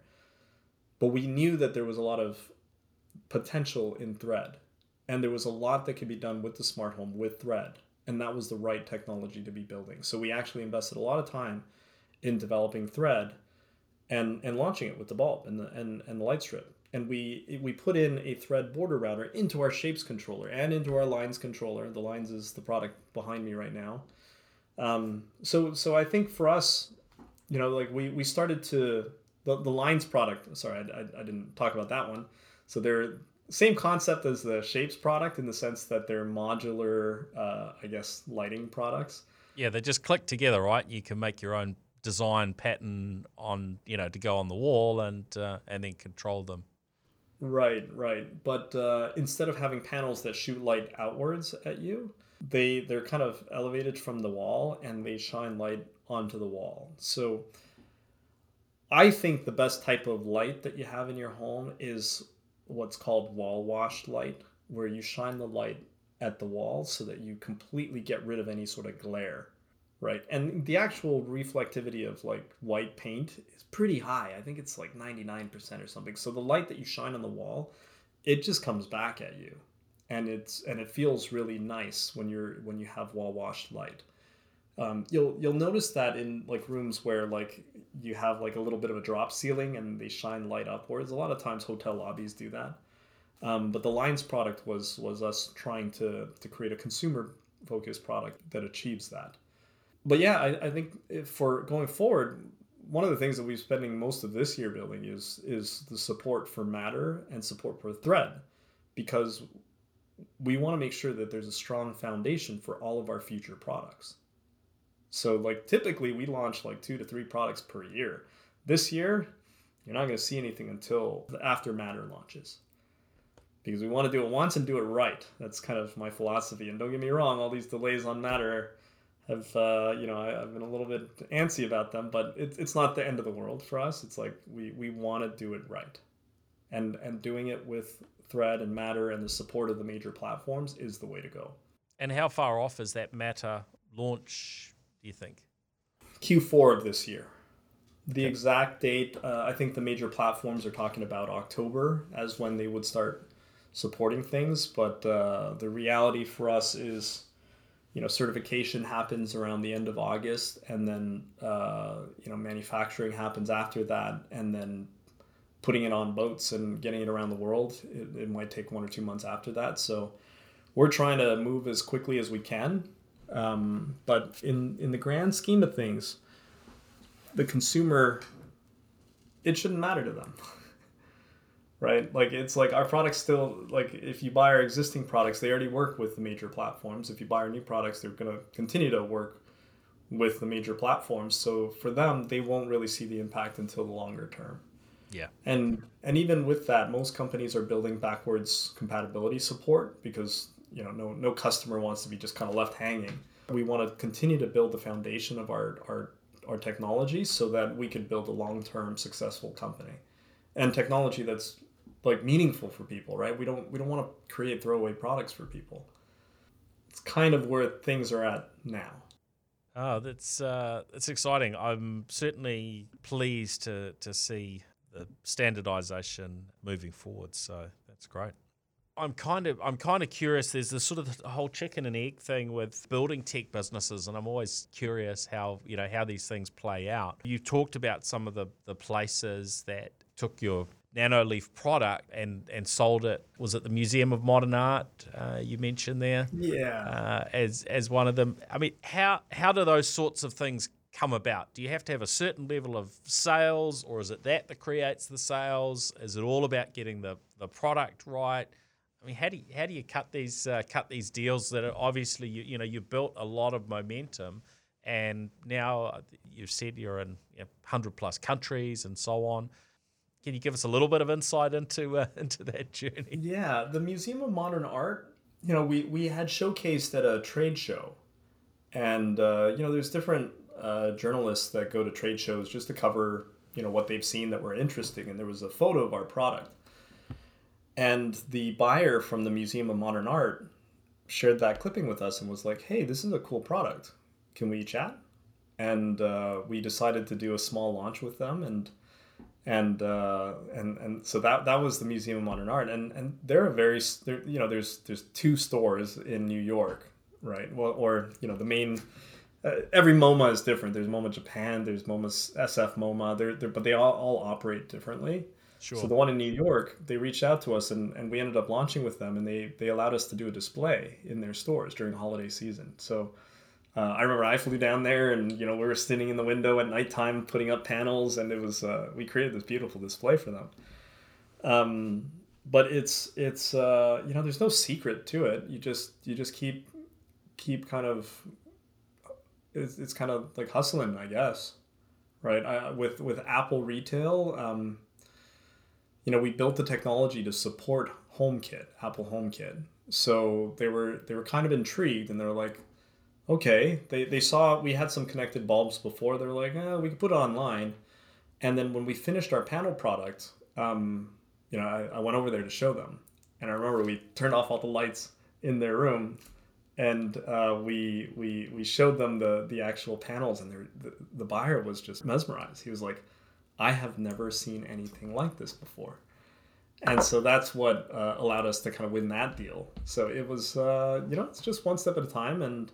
But we knew that there was a lot of potential in Thread, and there was a lot that could be done with the smart home with Thread, and that was the right technology to be building. So we actually invested a lot of time in developing Thread and and launching it with the bulb and the and, and the light strip. And we we put in a Thread border router into our shapes controller and into our lines controller. The lines is the product behind me right now. Um, so, so I think for us, you know, like we, we started to the, the lines product, sorry, I, I, I didn't talk about that one. So they're same concept as the shapes product in the sense that they're modular, uh, I guess, lighting products. Yeah. They just click together, right? You can make your own design pattern on, you know, to go on the wall and, uh, and then control them. Right, right. But uh, instead of having panels that shoot light outwards at you, they, they're kind of elevated from the wall and they shine light onto the wall. So I think the best type of light that you have in your home is what's called wall wash light, where you shine the light at the wall so that you completely get rid of any sort of glare, right? And the actual reflectivity of like white paint is pretty high. I think it's like ninety-nine percent or something. So the light that you shine on the wall, it just comes back at you. And it's and it feels really nice when you're when you have wall washed light. Um, you'll you'll notice that in like rooms where like you have like a little bit of a drop ceiling and they shine light upwards. A lot of times hotel lobbies do that. Um, but the Lines product was was us trying to to create a consumer focused product that achieves that. But yeah, I, I think for going forward, one of the things that we're spending most of this year building is is the support for Matter and support for Thread, because we want to make sure that there's a strong foundation for all of our future products. So like typically we launch like two to three products per year. This year, you're not going to see anything until after Matter launches, because we want to do it once and do it right. That's kind of my philosophy. And don't get me wrong, all these delays on Matter have, uh, you know, I, I've been a little bit antsy about them, but it, it's not the end of the world for us. It's like we, we want to do it right. And and doing it with Thread and Matter and the support of the major platforms is the way to go. And how far off is that Matter launch, do you think? Q four of this year. The okay. exact date, uh, I think the major platforms are talking about October as when they would start supporting things, but uh, the reality for us is, you know, certification happens around the end of August, and then uh, you know, manufacturing happens after that, and then putting it on boats and getting it around the world, it, it might take one or two months after that. So we're trying to move as quickly as we can, um, but in in the grand scheme of things, the consumer, it shouldn't matter to them. Right? Like, it's like our products still, like, if you buy our existing products, they already work with the major platforms. If you buy our new products, they're going to continue to work with the major platforms. So for them, they won't really see the impact until the longer term. Yeah. And and even with that, most companies are building backwards compatibility support because, you know, no no customer wants to be just kind of left hanging. We want to continue to build the foundation of our our, our technology so that we can build a long-term successful company and technology that's like meaningful for people, right? We don't we don't want to create throwaway products for people. It's kind of where things are at now. Oh, that's uh, that's exciting. I'm certainly pleased to to see the standardization moving forward. So that's great. I'm kind of I'm kind of curious. There's this sort of whole chicken and egg thing with building tech businesses, and I'm always curious how you know how these things play out. You talked about some of the the places that took your Nanoleaf product and, and sold it. Was it the Museum of Modern Art uh, you mentioned there? Yeah. Uh, as as one of them. I mean, how how do those sorts of things come about? Do you have to have a certain level of sales, or is it that that creates the sales? Is it all about getting the, the product right? I mean, how do you, how do you cut these uh, cut these deals that are obviously you you know you built a lot of momentum, and now you've said you're in you know, one hundred plus countries and so on. Can you give us a little bit of insight into uh, into that journey? Yeah, the Museum of Modern Art, you know, we, we had showcased at a trade show. And, uh, you know, there's different uh, journalists that go to trade shows just to cover, you know, what they've seen that were interesting. And there was a photo of our product. And the buyer from the Museum of Modern Art shared that clipping with us and was like, hey, this is a cool product. Can we chat? And uh, we decided to do a small launch with them. And And, uh, and and so that that was the Museum of Modern Art. And and there are various, there, you know, there's there's two stores in New York, right? Well, or, you know, the main, uh, every MoMA is different. There's MoMA Japan, there's MoMA's S F MoMA, they're, they're, but they all, all operate differently. Sure. So the one in New York, they reached out to us and, and we ended up launching with them, and they, they allowed us to do a display in their stores during holiday season. So Uh, I remember I flew down there, and you know we were sitting in the window at nighttime putting up panels, and it was uh, we created this beautiful display for them. Um, but it's it's uh, you know there's no secret to it. You just you just keep keep kind of it's it's kind of like hustling, I guess, right? I, with with Apple retail, um, you know, we built the technology to support HomeKit, Apple HomeKit. So they were they were kind of intrigued, and they're like, okay, they, they saw we had some connected bulbs before. They're like, eh, we could put it online. And then when we finished our panel product, um, you know, I, I went over there to show them. And I remember we turned off all the lights in their room, and uh, we we we showed them the the actual panels, and the, the buyer was just mesmerized. He was like, I have never seen anything like this before. And so that's what uh, allowed us to kind of win that deal. So it was, uh, you know, it's just one step at a time, and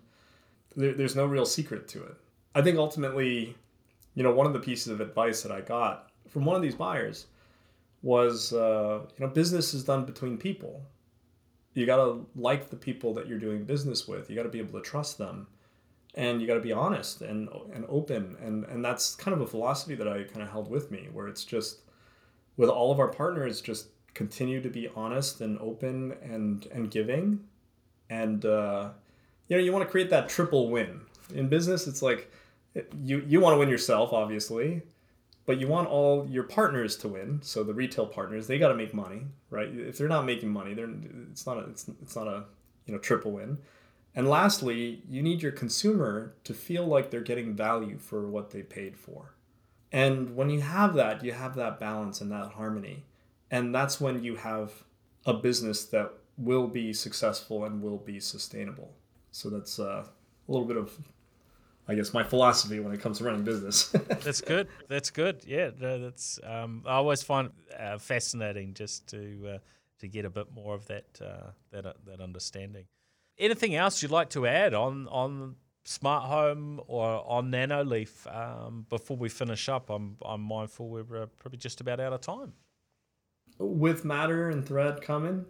there, there's no real secret to it. I think ultimately, you know, one of the pieces of advice that I got from one of these buyers was, uh, you know, business is done between people. You got to like the people that you're doing business with. You got to be able to trust them, and you got to be honest and and open. And, and that's kind of a philosophy that I kind of held with me, where it's just, with all of our partners, just continue to be honest and open and, and giving. And, uh, you know, you want to create that triple win. In business, it's like, you, you want to win yourself, obviously, but you want all your partners to win. So the retail partners, they got to make money, right? If they're not making money, they're it's not a, it's, it's not a, you know, triple win. And lastly, you need your consumer to feel like they're getting value for what they paid for. And when you have that, you have that balance and that harmony. And that's when you have a business that will be successful and will be sustainable. So that's uh, a little bit of, I guess, my philosophy when it comes to running business. That's good. That's good. Yeah, no, that's. Um, I always find uh, fascinating just to uh, to get a bit more of that uh, that uh, that understanding. Anything else you'd like to add on on smart home or on Nanoleaf um, before we finish up? I'm I'm mindful we're uh, probably just about out of time. With Matter and Thread coming,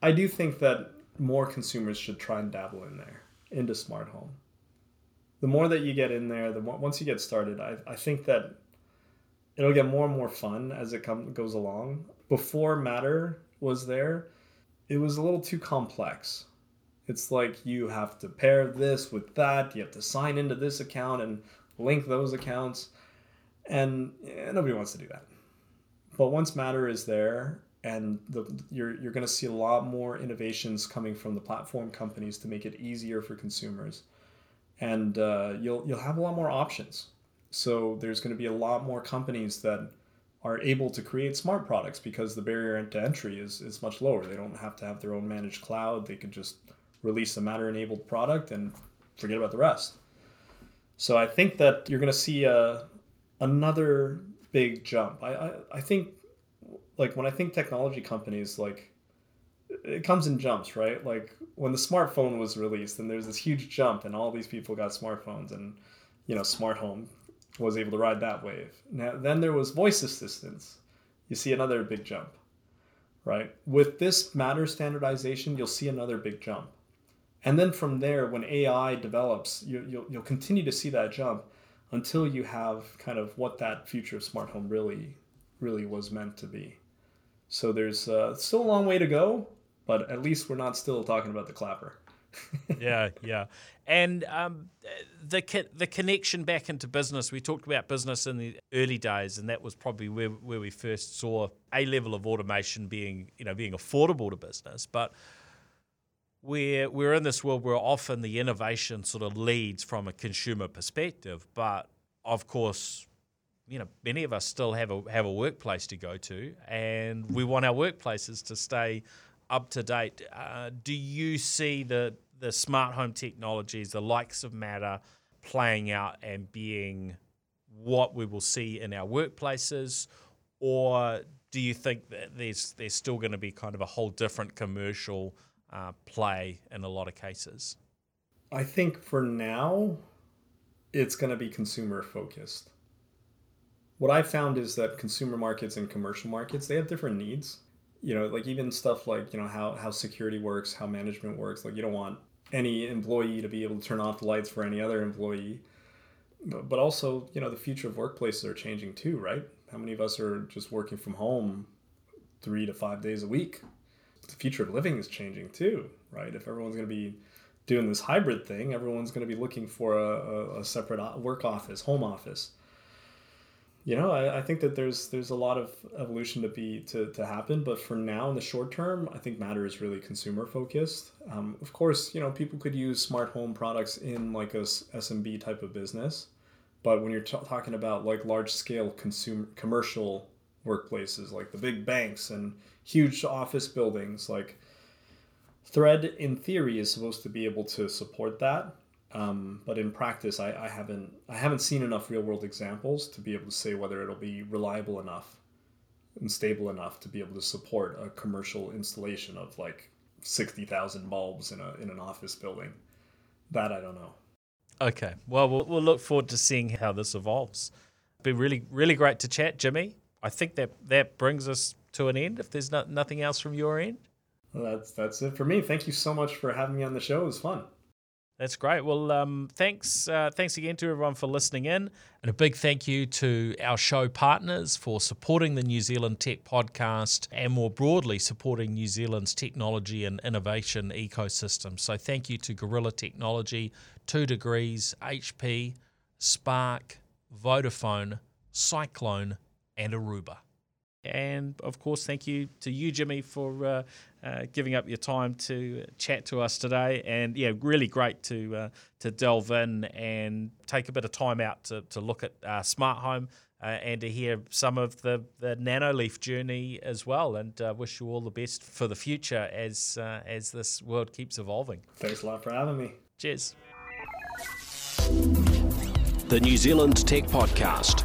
I do think that more consumers should try and dabble in there into smart home. The more that you get in there, the more, once you get started, I, I think that it'll get more and more fun as it come, goes along. Before Matter was there, it was a little too complex. It's like you have to pair this with that. You have to sign into this account and link those accounts. And yeah, nobody wants to do that. But once Matter is there, and the, you're you're going to see a lot more innovations coming from the platform companies to make it easier for consumers. And uh, you'll you'll have a lot more options. So there's going to be a lot more companies that are able to create smart products because the barrier to entry is, is much lower. They don't have to have their own managed cloud. They could just release a Matter-enabled product and forget about the rest. So I think that you're going to see a, another big jump. I, I, I think, like, when I think technology companies, like, it comes in jumps, right? Like when the smartphone was released, and there's this huge jump, and all these people got smartphones, and you know, smart home was able to ride that wave. Now, then there was voice assistants. You see another big jump, right? With this Matter standardization, you'll see another big jump. And then from there, when A I develops, you, you'll you'll continue to see that jump until you have kind of what that future of smart home really, really was meant to be. So there's uh, still a long way to go. But at least we're not still talking about the clapper. yeah, yeah. And um, the co- the connection back into business, we talked about business in the early days, and that was probably where, where we first saw a level of automation being, you know, being affordable to business. But we're, we're in this world where often the innovation sort of leads from a consumer perspective. But, of course, you know, many of us still have a, have a workplace to go to, and we want our workplaces to stay up to date. Uh, do you see the the smart home technologies, the likes of Matter, playing out and being what we will see in our workplaces, or do you think that there's there's still going to be kind of a whole different commercial uh, play in a lot of cases? I think for now, it's going to be consumer focused. What I found is that consumer markets and commercial markets, they have different needs. You know, like even stuff like, you know, how, how security works, how management works. Like you don't want any employee to be able to turn off the lights for any other employee. But also, you know, the future of workplaces are changing too, right? How many of us are just working from home three to five days a week? The future of living is changing too, right? If everyone's going to be doing this hybrid thing, everyone's going to be looking for a, a, a separate work office, home office. you know, I, I think that there's there's a lot of evolution to be to, to happen. But for now, in the short term, I think Matter is really consumer focused. Um, of course, you know, people could use smart home products in like a S M B type of business. But when you're t- talking about like large scale consumer commercial workplaces, like the big banks and huge office buildings, like Thread in theory is supposed to be able to support that. Um, but in practice, I, I haven't I haven't seen enough real world examples to be able to say whether it'll be reliable enough and stable enough to be able to support a commercial installation of like sixty thousand bulbs in a in an office building. That I don't know. Okay, well, well, we'll look forward to seeing how this evolves. It'd be really really great to chat, Jimmy. I think that that brings us to an end. If there's not, nothing else from your end, well, that's that's it for me. Thank you so much for having me on the show. It was fun. That's great. Well, um, thanks uh, thanks again to everyone for listening in. And a big thank you to our show partners for supporting the New Zealand Tech Podcast and more broadly supporting New Zealand's technology and innovation ecosystem. So thank you to Gorilla Technology, Two Degrees, H P, Spark, Vodafone, Cyclone and Aruba. And of course, thank you to you, Jimmy, for uh, uh, giving up your time to chat to us today. And yeah, really great to uh, to delve in and take a bit of time out to, to look at uh, smart home uh, and to hear some of the, the Nanoleaf journey as well. And uh, wish you all the best for the future as uh, as this world keeps evolving. Thanks a lot for having me. Cheers. The New Zealand Tech Podcast.